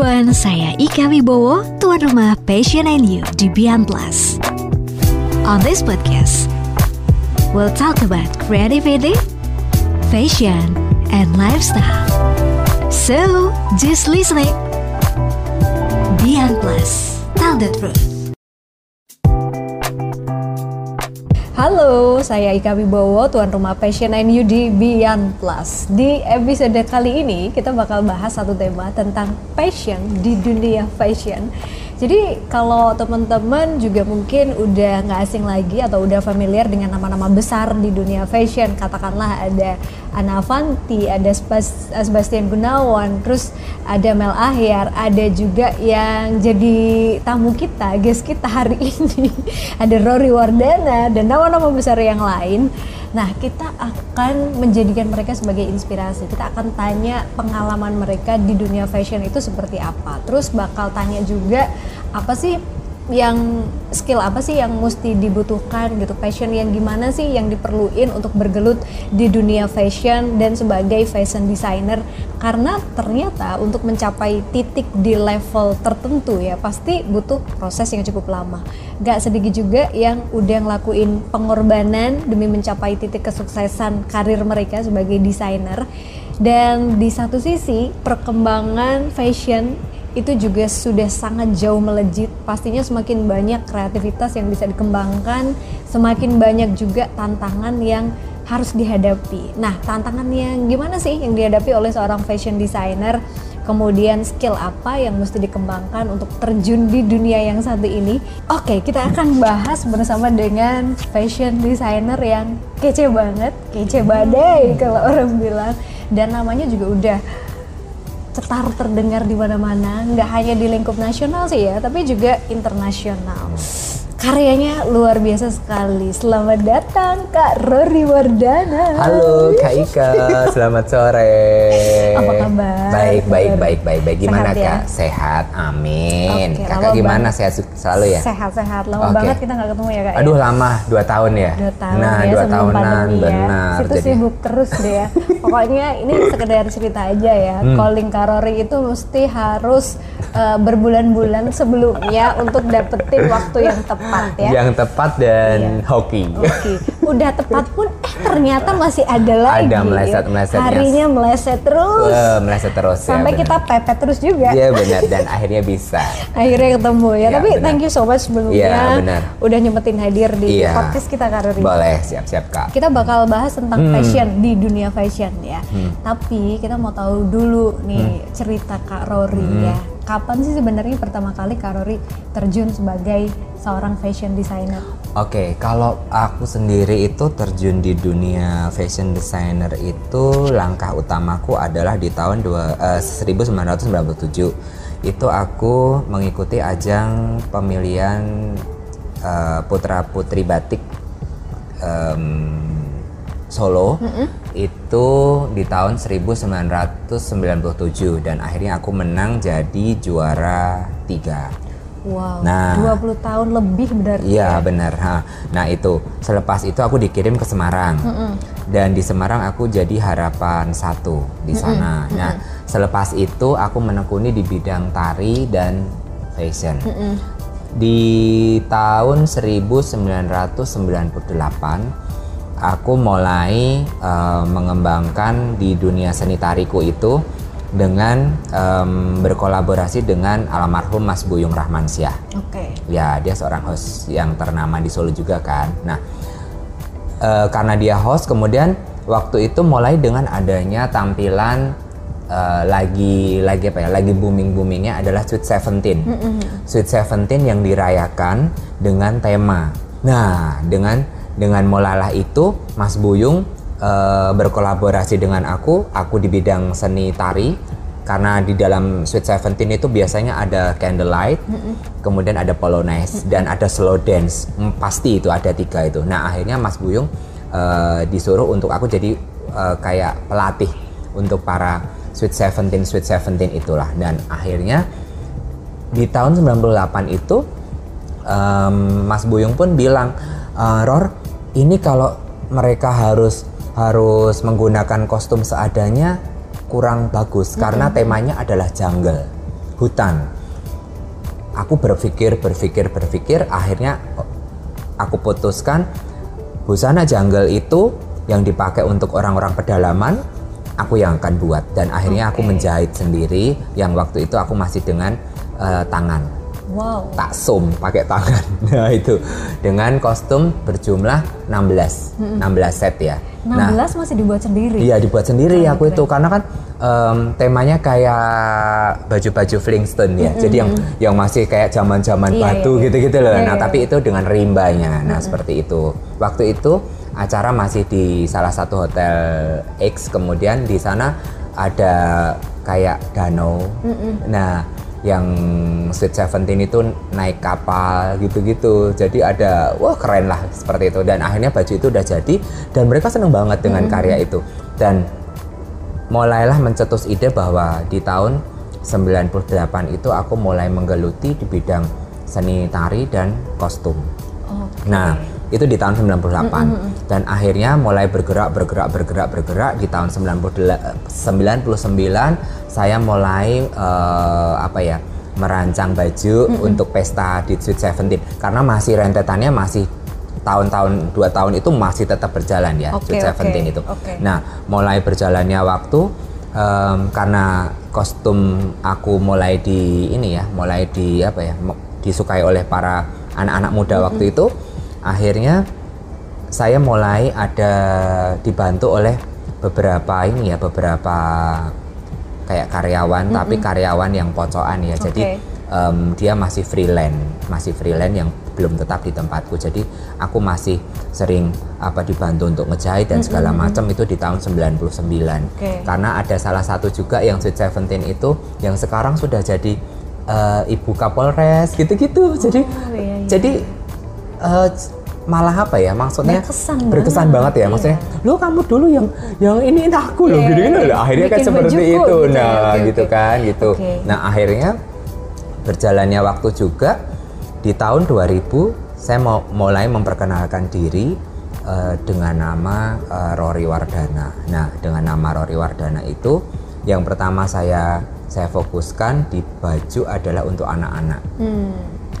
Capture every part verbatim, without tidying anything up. everyone, saya Ika Wibowo, tuan rumah Passion and You di Bian Plus. On this podcast, we'll talk about creativity, fashion, and lifestyle. So, just listening. Bian Plus, tell the truth. Halo, saya Ika Wibowo, tuan rumah Passion and You di Bian Plus. Di episode kali ini kita bakal bahas satu tema tentang passion di dunia fashion. Jadi kalau teman-teman juga mungkin udah nggak asing lagi atau udah familiar dengan nama-nama besar di dunia fashion, katakanlah ada Ana Avanti, ada Sebastian Gunawan, terus ada Mel Ahyar, ada juga yang jadi tamu kita, guest kita hari ini, ada Rory Wardhana dan nama-nama besar yang lain. Nah, kita akan menjadikan mereka sebagai inspirasi. Kita akan tanya pengalaman mereka di dunia fashion itu seperti apa. Terus bakal tanya juga apa sih yang skill apa sih yang mesti dibutuhkan gitu, passion yang gimana sih yang diperluin untuk bergelut di dunia fashion dan sebagai fashion designer, karena ternyata untuk mencapai titik di level tertentu ya pasti butuh proses yang cukup lama. Gak sedikit juga yang udah ngelakuin pengorbanan demi mencapai titik kesuksesan karir mereka sebagai desainer. Dan di satu sisi perkembangan fashion itu juga sudah sangat jauh melejit, pastinya semakin banyak kreativitas yang bisa dikembangkan, semakin banyak juga tantangan yang harus dihadapi. Nah, tantangan yang gimana sih yang dihadapi oleh seorang fashion designer, kemudian skill apa yang mesti dikembangkan untuk terjun di dunia yang satu ini. Oke, kita akan bahas bersama dengan fashion designer yang kece banget, kece badai kalau orang bilang, dan namanya juga udah cetar terdengar di mana-mana, nggak hanya di lingkup nasional sih ya, tapi juga internasional. Karyanya luar biasa sekali. Selamat datang Kak Rory Wardhana. Halo Kak Ika, selamat sore. Apa kabar? Baik, baik, baik, baik, baik. Gimana sehat, Kak? Ya? Sehat, amin. Okay, Kakak gimana? Sehat selalu ya? Sehat-sehat, lama okay. banget kita nggak ketemu ya Kak. Aduh lama, dua tahun ya? dua tahun nah, ya, dua tahunan, ya. Benar. Situ jadi sibuk terus deh ya. Pokoknya ini sekedar cerita aja ya. Hmm. Calling Kak Rory itu mesti harus uh, berbulan-bulan sebelumnya untuk dapetin waktu yang tepat. Ya? Yang tepat dan iya. hoki. Oke, udah tepat pun eh ternyata masih ada lagi. Ada meleset-melesetnya. Harinya meleset terus. Uh, meleset terus. Sampai ya, kita pepet terus juga. Iya benar, dan akhirnya bisa. Akhirnya ketemu ya. ya Tapi benar. Thank you so much sebelumnya. Ya, udah nyempetin hadir di ya. podcast kita Kak Rory. Boleh, siap-siap Kak. Kita bakal bahas tentang hmm. fashion di dunia fashion ya. Hmm. Tapi kita mau tahu dulu nih hmm. cerita Kak Rory hmm. ya. Kapan sih sebenarnya pertama kali Kak Rory terjun sebagai seorang fashion designer? Oke, okay, kalau aku sendiri itu terjun di dunia fashion designer itu langkah utamaku adalah di tahun dua, uh, seribu sembilan ratus sembilan puluh tujuh. Itu aku mengikuti ajang pemilihan uh, putra-putri batik um, Solo. Mm-hmm. Itu di tahun seribu sembilan ratus sembilan puluh tujuh dan akhirnya aku menang jadi juara tiga. Wow, nah, dua puluh tahun lebih benar. Iya ya? Benar. Ha. Nah itu, selepas itu aku dikirim ke Semarang. Mm-hmm. Dan di Semarang aku jadi harapan satu di sana. Mm-hmm. Nah selepas itu aku menekuni di bidang tari dan fashion. Mm-hmm. Di tahun seribu sembilan ratus sembilan puluh delapan aku mulai uh, mengembangkan di dunia seni tariku itu dengan um, berkolaborasi dengan almarhum Mas Buyung Rahmansyah. Oke. Okay. Ya, dia seorang host yang ternama di Solo juga kan. Nah, uh, karena dia host, kemudian waktu itu mulai dengan adanya tampilan uh, lagi lagi apa ya? Lagi booming-boomingnya adalah Sweet Seventeen. Mm-hmm. Sweet Seventeen yang dirayakan dengan tema. Nah, dengan Dengan molalah itu, Mas Buyung e, berkolaborasi dengan aku, aku di bidang seni tari. Karena di dalam Sweet Seventeen itu biasanya ada candlelight, mm-hmm. kemudian ada polonaise, mm-hmm. dan ada slow dance. Pasti itu ada tiga itu. Nah akhirnya Mas Buyung e, disuruh untuk aku jadi e, kayak pelatih untuk para Sweet Seventeen, Sweet Seventeen itulah. Dan akhirnya di tahun sembilan puluh delapan itu, e, Mas Buyung pun bilang, Uh, Ror, ini kalau mereka harus harus menggunakan kostum seadanya kurang bagus, mm-hmm. karena temanya adalah jungle. hutan. Aku berpikir, berpikir, berpikir, akhirnya aku putuskan busana jungle itu yang dipakai untuk orang-orang pedalaman, aku yang akan buat. Dan akhirnya okay. aku menjahit sendiri, yang waktu itu aku masih dengan uh, tangan. Wow. Taksum, pakai tangan. Nah itu, dengan kostum berjumlah enam belas, enam belas set ya. enam belas nah, masih dibuat sendiri? Iya, dibuat sendiri oh, aku keren. Itu, karena kan Um, temanya kayak baju-baju Flintstone ya, mm-hmm. jadi yang yang masih kayak zaman-zaman yeah, batu yeah, gitu-gitu loh. Yeah, nah yeah. tapi itu dengan rimbanya, nah mm-hmm. seperti itu. Waktu itu acara masih di salah satu hotel X, kemudian di sana ada kayak danau. Mm-hmm. Nah yang Sweet Seventeen itu naik kapal gitu-gitu, jadi ada wah keren lah seperti itu. Dan akhirnya baju itu udah jadi dan mereka seneng banget dengan mm-hmm. karya itu. Dan mulailah mencetus ide bahwa di tahun sembilan puluh delapan itu aku mulai menggeluti di bidang seni tari dan kostum. Okay. Nah, itu di tahun sembilan puluh delapan. Mm-hmm. Dan akhirnya mulai bergerak, bergerak, bergerak, bergerak. Di tahun sembilan puluh sembilan saya mulai uh, apa ya, merancang baju mm-hmm. untuk pesta di Sweet Seventeen. Karena masih rentetannya masih tahun-tahun dua tahun itu masih tetap berjalan ya, okay, Sweet Seventeen okay, itu. Okay. Nah, mulai berjalannya waktu um, karena kostum aku mulai di ini ya, mulai di apa ya, disukai oleh para anak-anak muda mm-hmm. waktu itu. Akhirnya saya mulai ada dibantu oleh beberapa ini ya, beberapa kayak karyawan, mm-hmm. tapi karyawan yang pocokan ya. Okay. Jadi um, dia masih freelance, masih freelance yang belum tetap di tempatku, jadi aku masih sering apa dibantu untuk ngejahit dan segala macam itu di tahun sembilan puluh sembilan. Okay. Karena ada salah satu juga yang Sweet Seventeen itu yang sekarang sudah jadi uh, ibu Kapolres gitu-gitu. Oh, jadi iya, iya. jadi uh, malah apa ya maksudnya berkesan, berkesan banget, banget ya maksudnya yeah. lo kamu dulu yang yang ini aku yeah. lo gini-gini loh. Akhirnya bikin kan seperti itu gitu, nah okay, gitu okay. kan gitu. Okay. Nah akhirnya berjalannya waktu juga. Di tahun dua ribu, saya mau mulai memperkenalkan diri uh, dengan nama uh, Rory Wardhana. Nah, dengan nama Rory Wardhana itu, yang pertama saya saya fokuskan di baju adalah untuk anak-anak.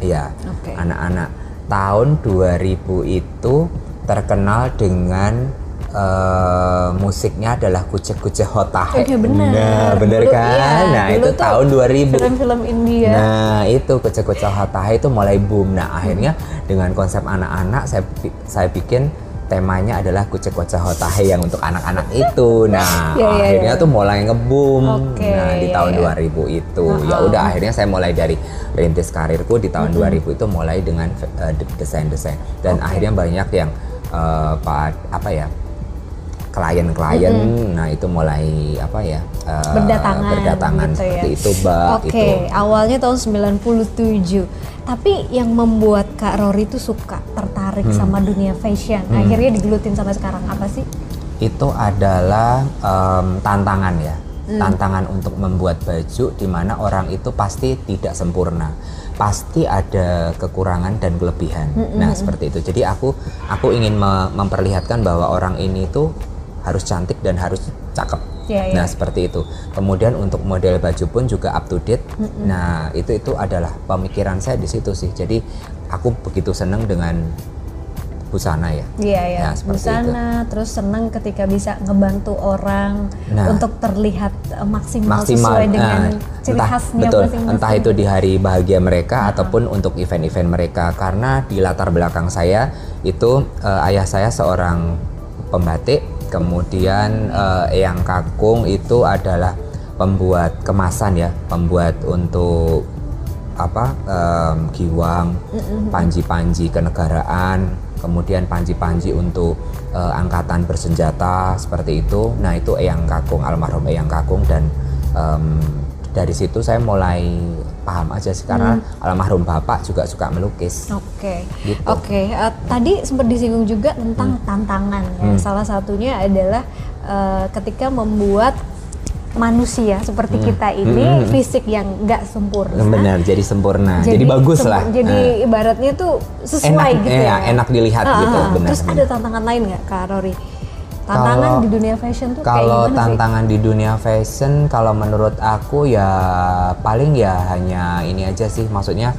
Iya, hmm. okay. anak-anak. Tahun dua ribu itu terkenal dengan Uh, musiknya adalah Kuch Kuch Hota Hai. Nah, bener dulu, kan? Iya, nah, itu tahun dua ribu. Film-film India. Nah, itu Kuch Kuch Hota Hai itu mulai boom. Nah, akhirnya dengan konsep anak-anak saya saya bikin temanya adalah Kuch Kuch Hota Hai yang untuk anak-anak itu. Nah, yeah, yeah, akhirnya yeah. tuh mulai ngeboom. Okay, nah, di yeah, tahun yeah. dua ribu itu. Uh-huh. Ya udah akhirnya saya mulai dari rintis karirku di tahun mm-hmm. dua ribu itu mulai dengan uh, desain-desain dan okay. akhirnya banyak yang uh, apa, apa ya? klien-klien, mm-hmm. nah itu mulai apa ya uh, berdatangan, berdatangan gitu seperti ya. Itu mbak. Oke, okay. awalnya tahun sembilan puluh tujuh. Tapi yang membuat Kak Rory itu suka tertarik hmm. sama dunia fashion, hmm. akhirnya digelutin sampai sekarang apa sih? Itu adalah um, tantangan ya, hmm. tantangan untuk membuat baju di mana orang itu pasti tidak sempurna, pasti ada kekurangan dan kelebihan. Mm-hmm. Nah, seperti itu. Jadi aku aku ingin me- memperlihatkan bahwa orang ini itu harus cantik dan harus cakep. Yeah, yeah. Nah, seperti itu. Kemudian untuk model baju pun juga up to date. Mm-hmm. Nah, itu itu adalah pemikiran saya di situ sih. Jadi aku begitu seneng dengan busana ya. Iya, ya. Nah, busana itu. Terus senang ketika bisa ngebantu orang nah, untuk terlihat maksimal, maksimal sesuai dengan nah, ciri entah, khasnya betul, masing-masing. Entah itu di hari bahagia mereka nah. ataupun untuk event-event mereka, karena di latar belakang saya itu uh, ayah saya seorang pembatik, kemudian uh, eyang kakung itu adalah pembuat kemasan ya, pembuat untuk apa? Um, giwang, mm-hmm. panji-panji kenegaraan, kemudian panji-panji untuk uh, angkatan bersenjata seperti itu. Nah itu eyang kakung, almarhum eyang kakung, dan um, dari situ saya mulai paham aja sih karena hmm. almarhum bapak juga suka melukis. Oke, okay. gitu. Oke. Okay. Uh, tadi sempat disinggung juga tentang hmm. tantangan. Ya. Hmm. Salah satunya adalah uh, ketika membuat manusia seperti hmm. kita ini hmm. fisik yang nggak sempurna. Benar, jadi sempurna. Jadi, jadi bagus sem- lah. Jadi uh. ibaratnya tuh sesuai enak, gitu. Iya, ya. Enak dilihat uh, gitu. Benar. Terus benar. Ada tantangan lain nggak Kak Rory? Tantangan kalo, di dunia fashion tuh kayak gimana sih? Kalau tantangan di dunia fashion, kalau menurut aku ya paling ya hanya ini aja sih. Maksudnya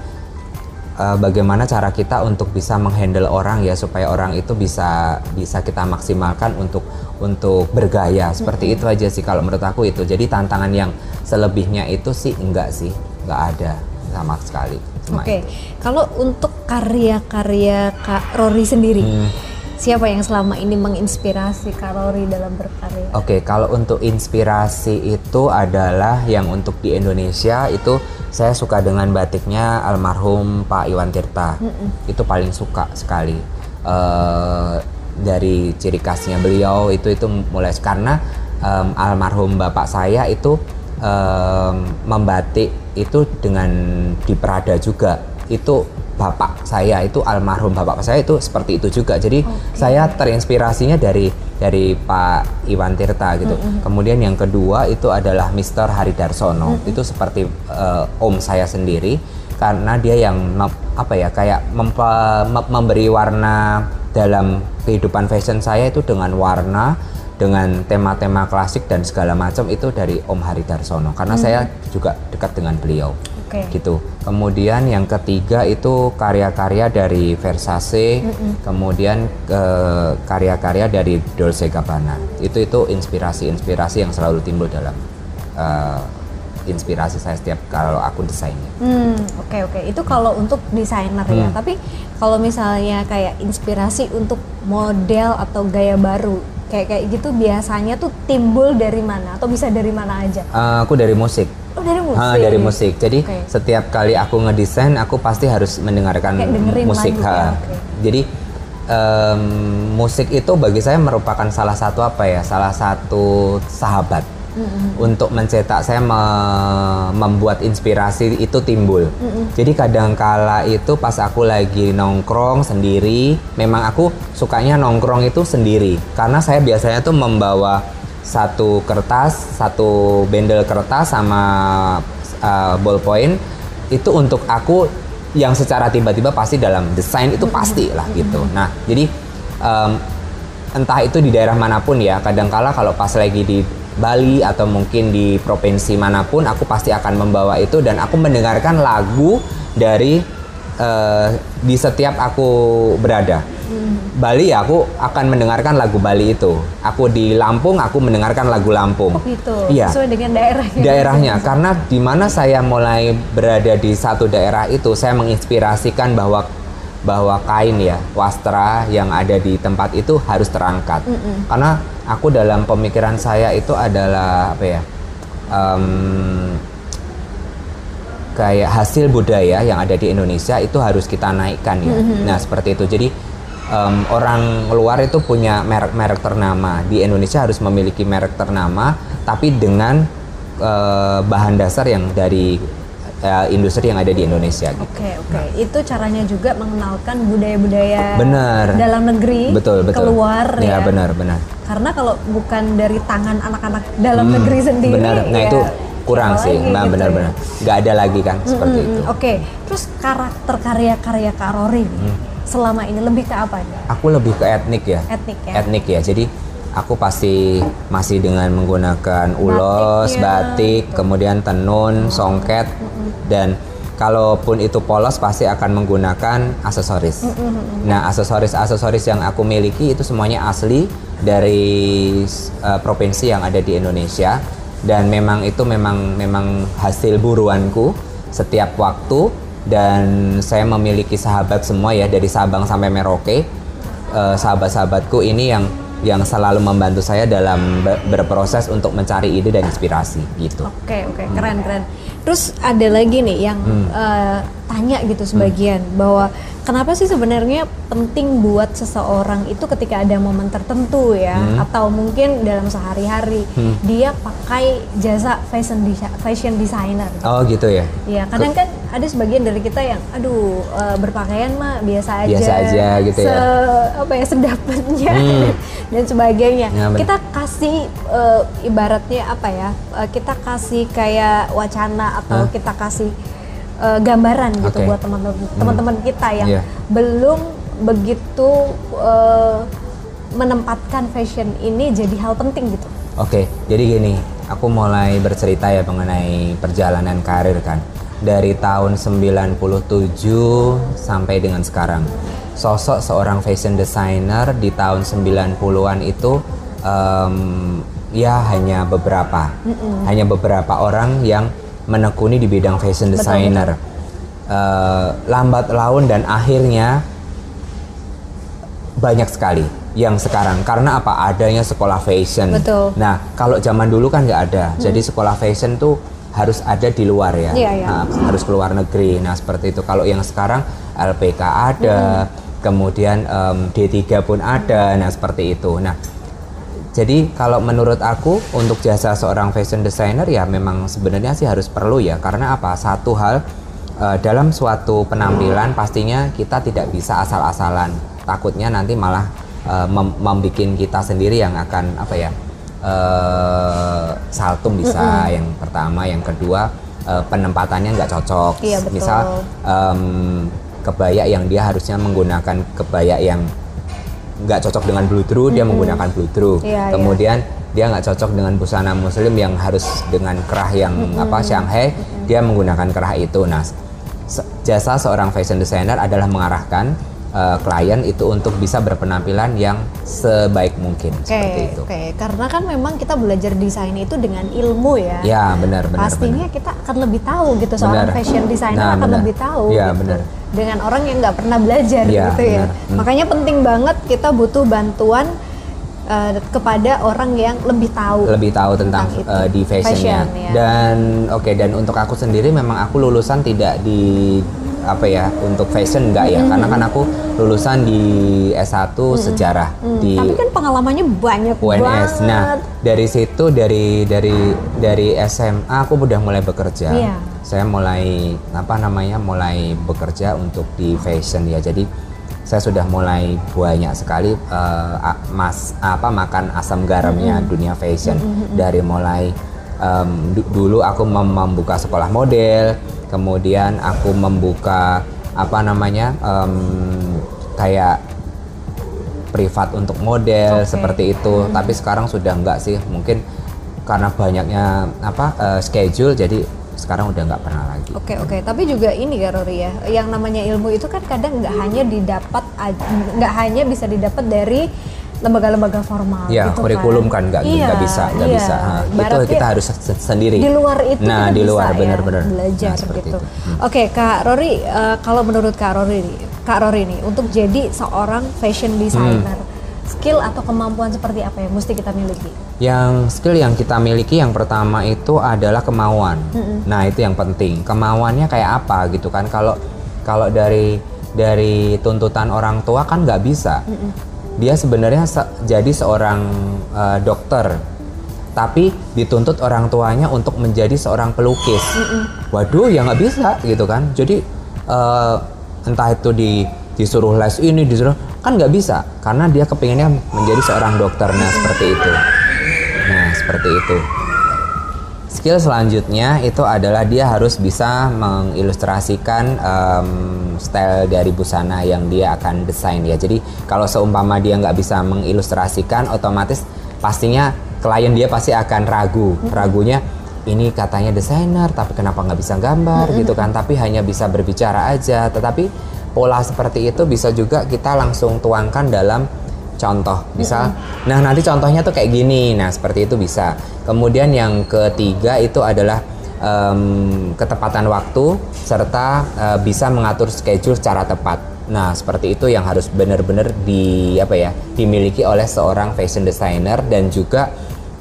uh, bagaimana cara kita untuk bisa menghandle orang ya supaya orang itu bisa bisa kita maksimalkan untuk untuk bergaya. Seperti hmm. itu aja sih kalau menurut aku itu. Jadi tantangan yang selebihnya itu sih enggak sih, enggak ada sama sekali. Oke, okay. Kalau untuk karya-karya Kak Rory sendiri, hmm. siapa yang selama ini menginspirasi Kak Rory dalam berkarya? Oke, okay, kalau untuk inspirasi itu adalah yang untuk di Indonesia itu saya suka dengan batiknya almarhum Pak Iwan Tirta. Mm-mm. Itu paling suka sekali uh, dari ciri khasnya beliau itu itu mulai karena um, almarhum bapak saya itu um, membatik itu dengan diperada juga itu. Bapak saya itu almarhum bapak saya itu seperti itu juga. Jadi okay. saya terinspirasinya dari dari Pak Iwan Tirta gitu. Mm-hmm. Kemudian yang kedua itu adalah Mister Hari Darsono. Mm-hmm. Itu seperti uh, om saya sendiri karena dia yang apa ya kayak mempa, memberi warna dalam kehidupan fashion saya itu dengan warna, dengan tema-tema klasik dan segala macam itu dari Om Hari Darsono. Karena mm-hmm. saya juga dekat dengan beliau. Okay. Gitu. Kemudian yang ketiga itu karya-karya dari Versace, mm-hmm. kemudian uh, karya-karya dari Dolce Gabbana. Itu itu inspirasi-inspirasi yang selalu timbul dalam uh, inspirasi saya setiap kalau aku desainnya. Hmm, oke okay, oke. Okay. Itu kalau untuk desainer hmm. ya. Tapi kalau misalnya kayak inspirasi untuk model atau gaya baru kayak kayak gitu biasanya tuh timbul dari mana atau bisa dari mana aja? Uh, aku dari musik. Oh, dari musik. Ha, dari musik. Jadi okay. setiap kali aku ngedesain, aku pasti harus mendengarkan musik. Ha. Okay. Jadi um, musik itu bagi saya merupakan salah satu apa ya, salah satu sahabat mm-hmm. untuk mencetak saya me- membuat inspirasi itu timbul. Mm-hmm. Jadi kadangkala itu pas aku lagi nongkrong sendiri, memang aku sukanya nongkrong itu sendiri karena saya biasanya tuh membawa satu kertas, satu bendel kertas sama uh, ballpoint itu untuk aku yang secara tiba-tiba pasti dalam desain itu pasti lah gitu. Nah jadi um, entah itu di daerah manapun ya, kadangkala kalau pas lagi di Bali atau mungkin di provinsi manapun aku pasti akan membawa itu dan aku mendengarkan lagu dari uh, di setiap aku berada. Bali ya aku akan mendengarkan lagu Bali itu. Aku di Lampung aku mendengarkan lagu Lampung. Oh gitu. Iya. Sesuai dengan daerahnya. Daerahnya karena di mana saya mulai berada di satu daerah itu saya menginspirasikan bahwa bahwa kain ya, wastra yang ada di tempat itu harus terangkat. Mm-mm. Karena aku dalam pemikiran saya itu adalah apa ya? Um, kayak hasil budaya yang ada di Indonesia itu harus kita naikkan ya. Mm-hmm. Nah, seperti itu. Jadi Um, orang luar itu punya merek-merek ternama. Di Indonesia harus memiliki merek ternama, tapi dengan uh, bahan dasar yang dari uh, industri yang ada di Indonesia. Oke, okay, gitu. Oke. Okay. Nah. Itu caranya juga mengenalkan budaya-budaya bener. Dalam negeri, betul, betul. Keluar ya. Ya, benar, benar. Karena kalau bukan dari tangan anak-anak dalam hmm, negeri sendiri, benar. Nah, ya, itu kurang sih, nah benar-benar. Gitu. Gak ada lagi kan, mm-hmm, seperti itu. Oke, okay. Terus karakter karya-karya Kak Rory hmm. selama ini lebih ke apa ya? Aku lebih ke etnik ya. Etnik ya. Etnik ya. Jadi aku pasti masih dengan menggunakan ulos, Batiknya. batik, Betul. kemudian tenun, mm-hmm. songket, mm-hmm. dan kalaupun itu polos pasti akan menggunakan aksesoris. Mm-hmm. Nah, aksesoris-aksesoris yang aku miliki itu semuanya asli dari uh, provinsi yang ada di Indonesia dan memang itu memang memang hasil buruanku setiap waktu. Dan saya memiliki sahabat semua ya dari Sabang sampai Merauke, uh, sahabat-sahabatku ini yang yang selalu membantu saya dalam berproses untuk mencari ide dan inspirasi gitu. Oke oke hmm. keren keren. Terus ada lagi nih yang hmm. uh, tanya gitu sebagian hmm. bahwa kenapa sih sebenarnya penting buat seseorang itu ketika ada momen tertentu ya hmm. atau mungkin dalam sehari-hari hmm. dia pakai jasa fashion desa- fashion designer. Gitu. Oh gitu ya. Iya kadang kan ada sebagian dari kita yang aduh uh, berpakaian mah biasa aja, biasa aja gitu se, ya. Apa ya sedapatnya hmm. dan sebagainya. Ya, kita kasih uh, ibaratnya apa ya? Uh, kita kasih kayak wacana atau huh? kita kasih uh, gambaran gitu okay. buat teman-teman hmm. kita yang yeah. belum begitu uh, menempatkan fashion ini jadi hal penting gitu? Oke, jadi gini, aku mulai bercerita ya mengenai perjalanan karir kan. Dari tahun sembilan puluh tujuh sampai dengan sekarang. Sosok seorang fashion designer di tahun sembilan puluhan itu um, ya hanya beberapa. Mm-mm. Hanya beberapa orang yang menekuni di bidang fashion designer. Betul, betul. Uh, lambat laun dan akhirnya banyak sekali yang sekarang, karena apa, adanya sekolah fashion. Betul. Nah, kalau zaman dulu kan nggak ada, hmm. jadi sekolah fashion tuh harus ada di luar ya, yeah, yeah. Nah, hmm. harus keluar negeri. Nah, seperti itu. Kalau yang sekarang L P K ada, hmm. kemudian um, D tiga pun ada, nah seperti itu. Nah, jadi kalau menurut aku untuk jasa seorang fashion designer ya memang sebenarnya sih harus perlu ya, karena apa? Satu hal uh, dalam suatu penampilan hmm. pastinya kita tidak bisa asal-asalan. Takutnya nanti malah Uh, mem- membikin kita sendiri yang akan apa ya uh, saltum bisa mm-hmm. yang pertama, yang kedua uh, penempatannya nggak cocok. Iya, betul. Misal um, kebaya yang dia harusnya menggunakan kebaya yang nggak cocok dengan bludru, mm-hmm. dia menggunakan bludru. Iya, kemudian iya. dia nggak cocok dengan busana muslim yang harus dengan kerah yang mm-hmm. apa Shanghai, mm-hmm. dia menggunakan kerah itu. Nah, se- jasa seorang fashion designer adalah mengarahkan Uh, klien itu untuk bisa berpenampilan yang sebaik mungkin, okay, seperti itu. Oke, okay. Karena kan memang kita belajar desain itu dengan ilmu ya. Ya, benar, benar. Pastinya benar. Kita akan lebih tahu gitu, soal fashion designer nah, akan benar. lebih tahu. Ya, gitu. Benar. Dengan orang yang nggak pernah belajar ya, gitu benar. ya. Hmm. Makanya penting banget kita butuh bantuan uh, kepada orang yang lebih tahu. Lebih tahu tentang, tentang uh, di fashionnya. Fashion, ya. Dan oke, okay, dan untuk aku sendiri memang aku lulusan tidak di apa ya untuk fashion enggak ya, mm-hmm. karena kan aku lulusan di S satu mm-hmm. sejarah mm-hmm. di tapi kan pengalamannya banyak U N S banget. Nah, dari situ dari dari dari S M A aku udah mulai bekerja. Yeah. Saya mulai apa namanya mulai bekerja untuk di fashion ya. Jadi saya sudah mulai banyak sekali uh, mas apa makan asam garamnya mm-hmm. dunia fashion mm-hmm. dari mulai um, d- dulu aku mem- membuka sekolah model. Kemudian aku membuka apa namanya um, kayak privat untuk model okay. seperti itu. Hmm. Tapi sekarang sudah enggak sih, mungkin karena banyaknya apa uh, schedule, jadi sekarang udah nggak pernah lagi. Oke okay, oke. Okay. Tapi juga ini ya Rory ya, yang namanya ilmu itu kan kadang nggak hanya didapat, nggak hanya bisa didapat dari lembaga-lembaga formal ya, gitu kurikulum kan nggak kan, iya, bisa nggak iya. bisa nah, itu kita harus sendiri di luar itu nah di luar benar-benar ya, belajar nah, gitu hmm. Oke, Kak Rory, uh, kalau menurut Kak Rory Kak Rory nih untuk jadi seorang fashion designer hmm. skill atau kemampuan seperti apa yang mesti kita miliki? Yang skill yang kita miliki yang pertama itu adalah kemauan. hmm. Nah, itu yang penting, kemauannya kayak apa gitu kan. Kalau kalau dari dari tuntutan orang tua kan nggak bisa. hmm. Dia sebenarnya se- jadi seorang uh, dokter, tapi dituntut orang tuanya untuk menjadi seorang pelukis. Mm-mm. Waduh, ya nggak bisa gitu kan. Jadi uh, entah itu di, disuruh les ini, disuruh kan nggak bisa, karena dia kepinginnya menjadi seorang dokter. Nah, seperti itu. Nah, seperti itu. Skill selanjutnya itu adalah dia harus bisa mengilustrasikan um, style dari busana yang dia akan desain ya. Jadi kalau seumpama dia nggak bisa mengilustrasikan, otomatis pastinya klien dia pasti akan ragu. Ragunya ini katanya desainer, tapi kenapa nggak bisa gambar gitu kan? Tapi hanya bisa berbicara aja. Tetapi pola seperti itu bisa juga kita langsung tuangkan dalam contoh, misal, mm-hmm. nah nanti contohnya tuh kayak gini, nah seperti itu bisa. Kemudian yang ketiga itu adalah um, ketepatan waktu serta uh, bisa mengatur schedule secara tepat. Nah, seperti itu yang harus benar-benar di apa ya dimiliki oleh seorang fashion designer. Dan juga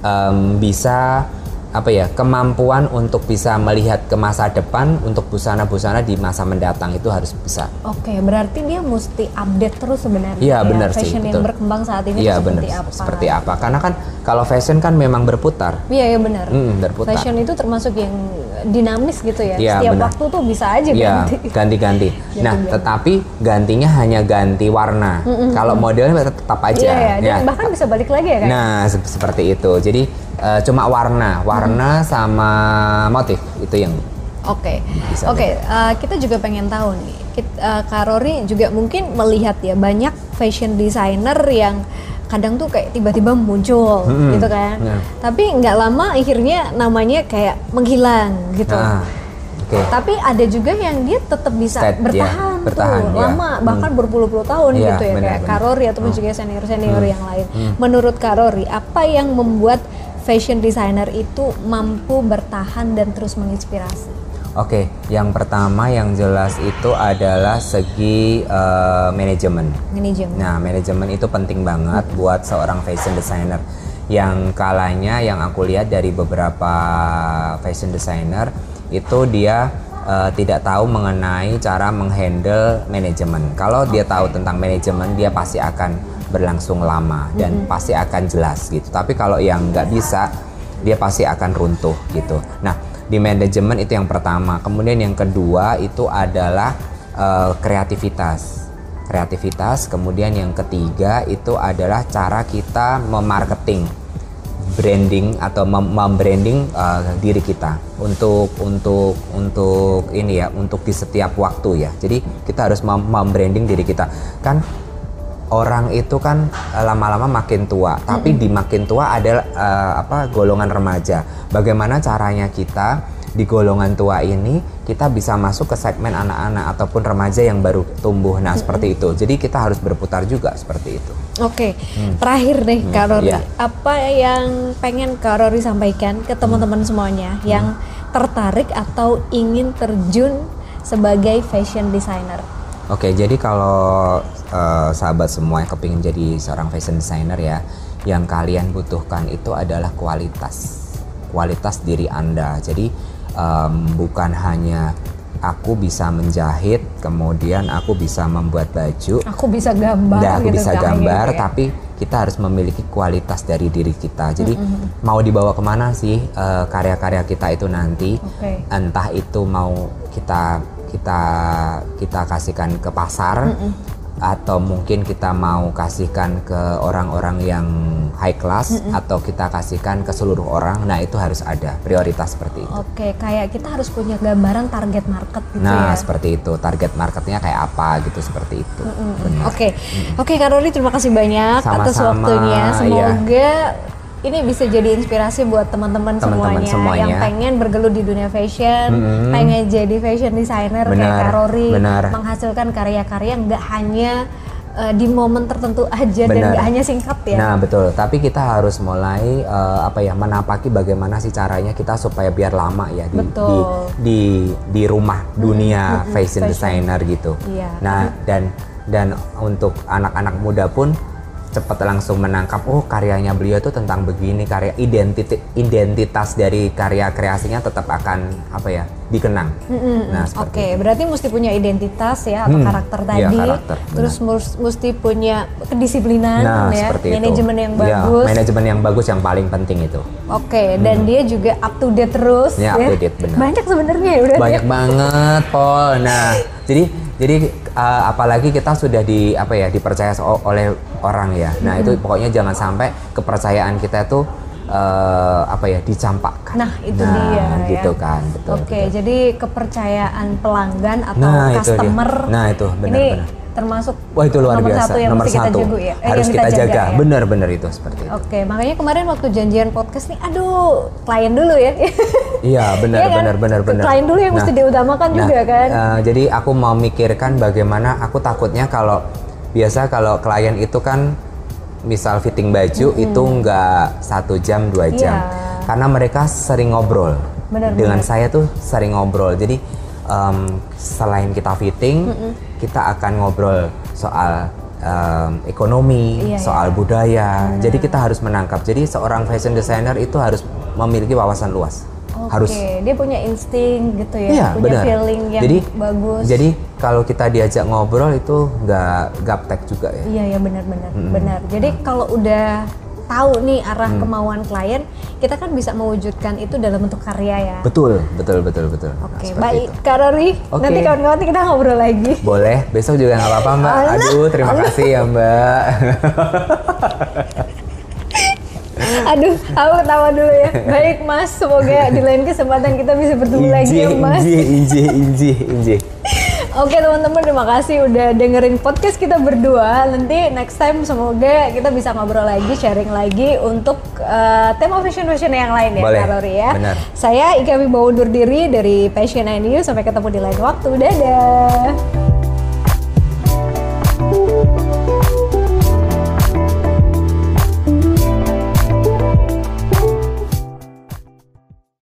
um, bisa apa ya kemampuan untuk bisa melihat ke masa depan untuk busana-busana di masa mendatang itu harus bisa. Oke, berarti dia mesti update terus sebenarnya. Iya, ya, benar sih. Fashion betul. Yang berkembang saat ini ya, seperti bener. apa? Seperti apa? Karena kan kalau fashion kan memang berputar. Iya, ya benar. Hmm, berputar. Fashion itu termasuk yang dinamis gitu ya. ya Setiap bener. waktu tuh bisa aja ya, ganti. ganti-ganti. Nah, bener. tetapi gantinya hanya ganti warna. Mm-hmm. Kalau modelnya tetap aja. Iya, ya. Dan ya. bahkan bisa balik lagi ya kan. Nah, se- seperti itu. Jadi Uh, cuma warna, warna hmm. sama motif itu yang Oke, okay. oke. Okay. Uh, kita juga pengen tahu nih, kita, uh, Kak Rory juga mungkin melihat ya banyak fashion designer yang kadang tuh kayak tiba-tiba muncul hmm. gitu kan. Yeah. Tapi nggak lama akhirnya namanya kayak menghilang gitu. Ah. Okay. Tapi ada juga yang dia tetap bisa Stat, bertahan, ya, bertahan tuh, ya. lama, bahkan hmm. berpuluh-puluh tahun ya, gitu ya, bener, kayak bener. Kak Rory ataupun hmm. juga senior-senior hmm. yang lain. Hmm. Menurut Kak Rory, apa yang membuat fashion designer itu mampu bertahan dan terus menginspirasi? Oke, okay. Yang pertama yang jelas itu adalah segi uh, manajemen. Manajemen. Nah, manajemen itu penting banget hmm. buat seorang fashion designer. Yang kalanya yang aku lihat dari beberapa fashion designer, itu dia uh, tidak tahu mengenai cara menghandle manajemen. Kalau okay. dia tahu tentang manajemen, dia pasti akan berlangsung lama dan mm-hmm. pasti akan jelas gitu. Tapi kalau yang nggak bisa, dia pasti akan runtuh gitu. Nah, di manajemen itu yang pertama. Kemudian yang kedua itu adalah uh, kreativitas. Kreativitas. Kemudian yang ketiga itu adalah cara kita memarketing. Branding atau membranding uh, diri kita untuk untuk untuk ini ya, untuk di setiap waktu ya. Jadi kita harus membranding diri kita. Kan orang itu kan uh, lama-lama makin tua, mm-hmm. tapi di makin tua ada uh, apa golongan remaja. Bagaimana caranya kita di golongan tua ini kita bisa masuk ke segmen anak-anak ataupun remaja yang baru tumbuh. Nah, mm-hmm. seperti itu. Jadi kita harus berputar juga seperti itu. Oke, okay. hmm. Terakhir deh Kak Rory, yeah. apa yang pengen Kak Rory sampaikan ke teman-teman semuanya hmm. yang tertarik atau ingin terjun sebagai fashion designer? Oke, okay, jadi kalau uh, sahabat semua yang kepingin jadi seorang fashion designer ya, yang kalian butuhkan itu adalah kualitas kualitas diri Anda. Jadi Um, bukan hanya aku bisa menjahit, kemudian aku bisa membuat baju, aku bisa gambar, nah, aku gitu bisa gambar, gitu ya. Tapi kita harus memiliki kualitas dari diri kita. Jadi mm-hmm. mau dibawa kemana sih uh, karya-karya kita itu nanti? Okay. Entah itu mau kita kita kita kasihkan ke pasar, mm-hmm. atau mungkin kita mau kasihkan ke orang-orang yang high class, mm-mm. atau kita kasihkan ke seluruh orang. Nah, itu harus ada prioritas seperti itu. Oke, kayak kita harus punya gambaran target market gitu. Nah, ya? Seperti itu. Target marketnya kayak apa gitu, seperti itu. Oke, oke Kak Rory, terima kasih banyak. Sama-sama, atas waktunya. Semoga ya. Ini bisa jadi inspirasi buat teman-teman semuanya, semuanya yang pengen bergelut di dunia fashion, hmm. pengen jadi fashion designer benar, kayak Kak Rory, benar. Menghasilkan karya-karya nggak hanya uh, di momen tertentu aja, benar. Dan nggak hanya singkat ya. Nah betul, tapi kita harus mulai uh, apa ya menapaki bagaimana sih caranya kita supaya biar lama ya di di, di di rumah dunia hmm. fashion, fashion designer gitu. Iya. Nah dan dan untuk anak-anak muda pun cepat langsung menangkap, oh karyanya beliau itu tentang begini, karya identitas identitas dari karya kreasinya tetap akan apa ya dikenang. Mm-hmm. Nah, oke, okay. berarti mesti punya identitas ya atau hmm. karakter tadi, ya, karakter, terus mus- mesti punya kedisiplinan, nah, ya, manajemen itu. yang bagus, ya, manajemen yang bagus yang paling penting itu. Oke, okay. hmm. dan dia juga up to date terus. Ya, ya. Up to date, benar. Banyak sebenarnya, udah banyak ya. banget, Paul. Nah, jadi jadi uh, apalagi kita sudah di apa ya dipercaya o- oleh orang ya. Nah, hmm. itu pokoknya jangan sampai kepercayaan kita tuh uh, apa ya dicampakkan. Nah, itu nah, dia gitu ya. Kan. Betul. Oke, okay, jadi kepercayaan pelanggan atau nah, customer. Itu nah, itu benar-benar. Termasuk wah, itu luar nomor biasa. satu yang nomor mesti satu. kita jaga ya. Harus eh, kita, kita jaga, jaga. Ya? Benar-benar itu seperti itu. Oke, okay, makanya kemarin waktu janjian podcast nih, aduh, klien dulu ya. Iya, benar, ya, benar, kan? benar, benar. Klien dulu yang nah, mesti diutamakan nah, juga kan. Uh, jadi aku memikirkan bagaimana, aku takutnya kalau biasa kalau klien itu kan misal fitting baju mm-hmm. itu nggak satu jam dua jam, yeah. karena mereka sering ngobrol. Bener, dengan bener. saya tuh sering ngobrol. Jadi um, selain kita fitting, mm-hmm. kita akan ngobrol soal um, ekonomi, yeah, soal yeah. budaya. Bener. Jadi kita harus menangkap. Jadi seorang fashion designer itu harus memiliki wawasan luas. Okay. Harus dia punya insting gitu ya, iya, punya bener. feeling yang jadi, bagus. Jadi kalau kita diajak ngobrol itu nggak gaptek juga ya. Iya ya benar-benar mm-hmm. benar. Jadi mm-hmm. kalau udah tahu nih arah hmm. kemauan klien, kita kan bisa mewujudkan itu dalam bentuk karya ya. Betul, betul, betul, betul. Oke, okay. nah, baik Kak Rory, okay. nanti kawan-kawan kita ngobrol lagi. Boleh, besok juga nggak apa-apa Mbak. Alah. Aduh, terima Alah. kasih ya Mbak. Aduh, aku ketawa dulu ya. Baik Mas, semoga di lain kesempatan kita bisa bertemu inji, lagi ya Mas. Inji, inji, inji, inji. Oke teman-teman, terima kasih udah dengerin podcast kita berdua. Nanti next time semoga kita bisa ngobrol lagi, sharing lagi untuk uh, tema fashion-fashion yang lain ya. Boleh. Kak Rory ya. Benar. Saya Ika Wibowo undur diri dari Passion I N U. Sampai ketemu di lain waktu. Dadah.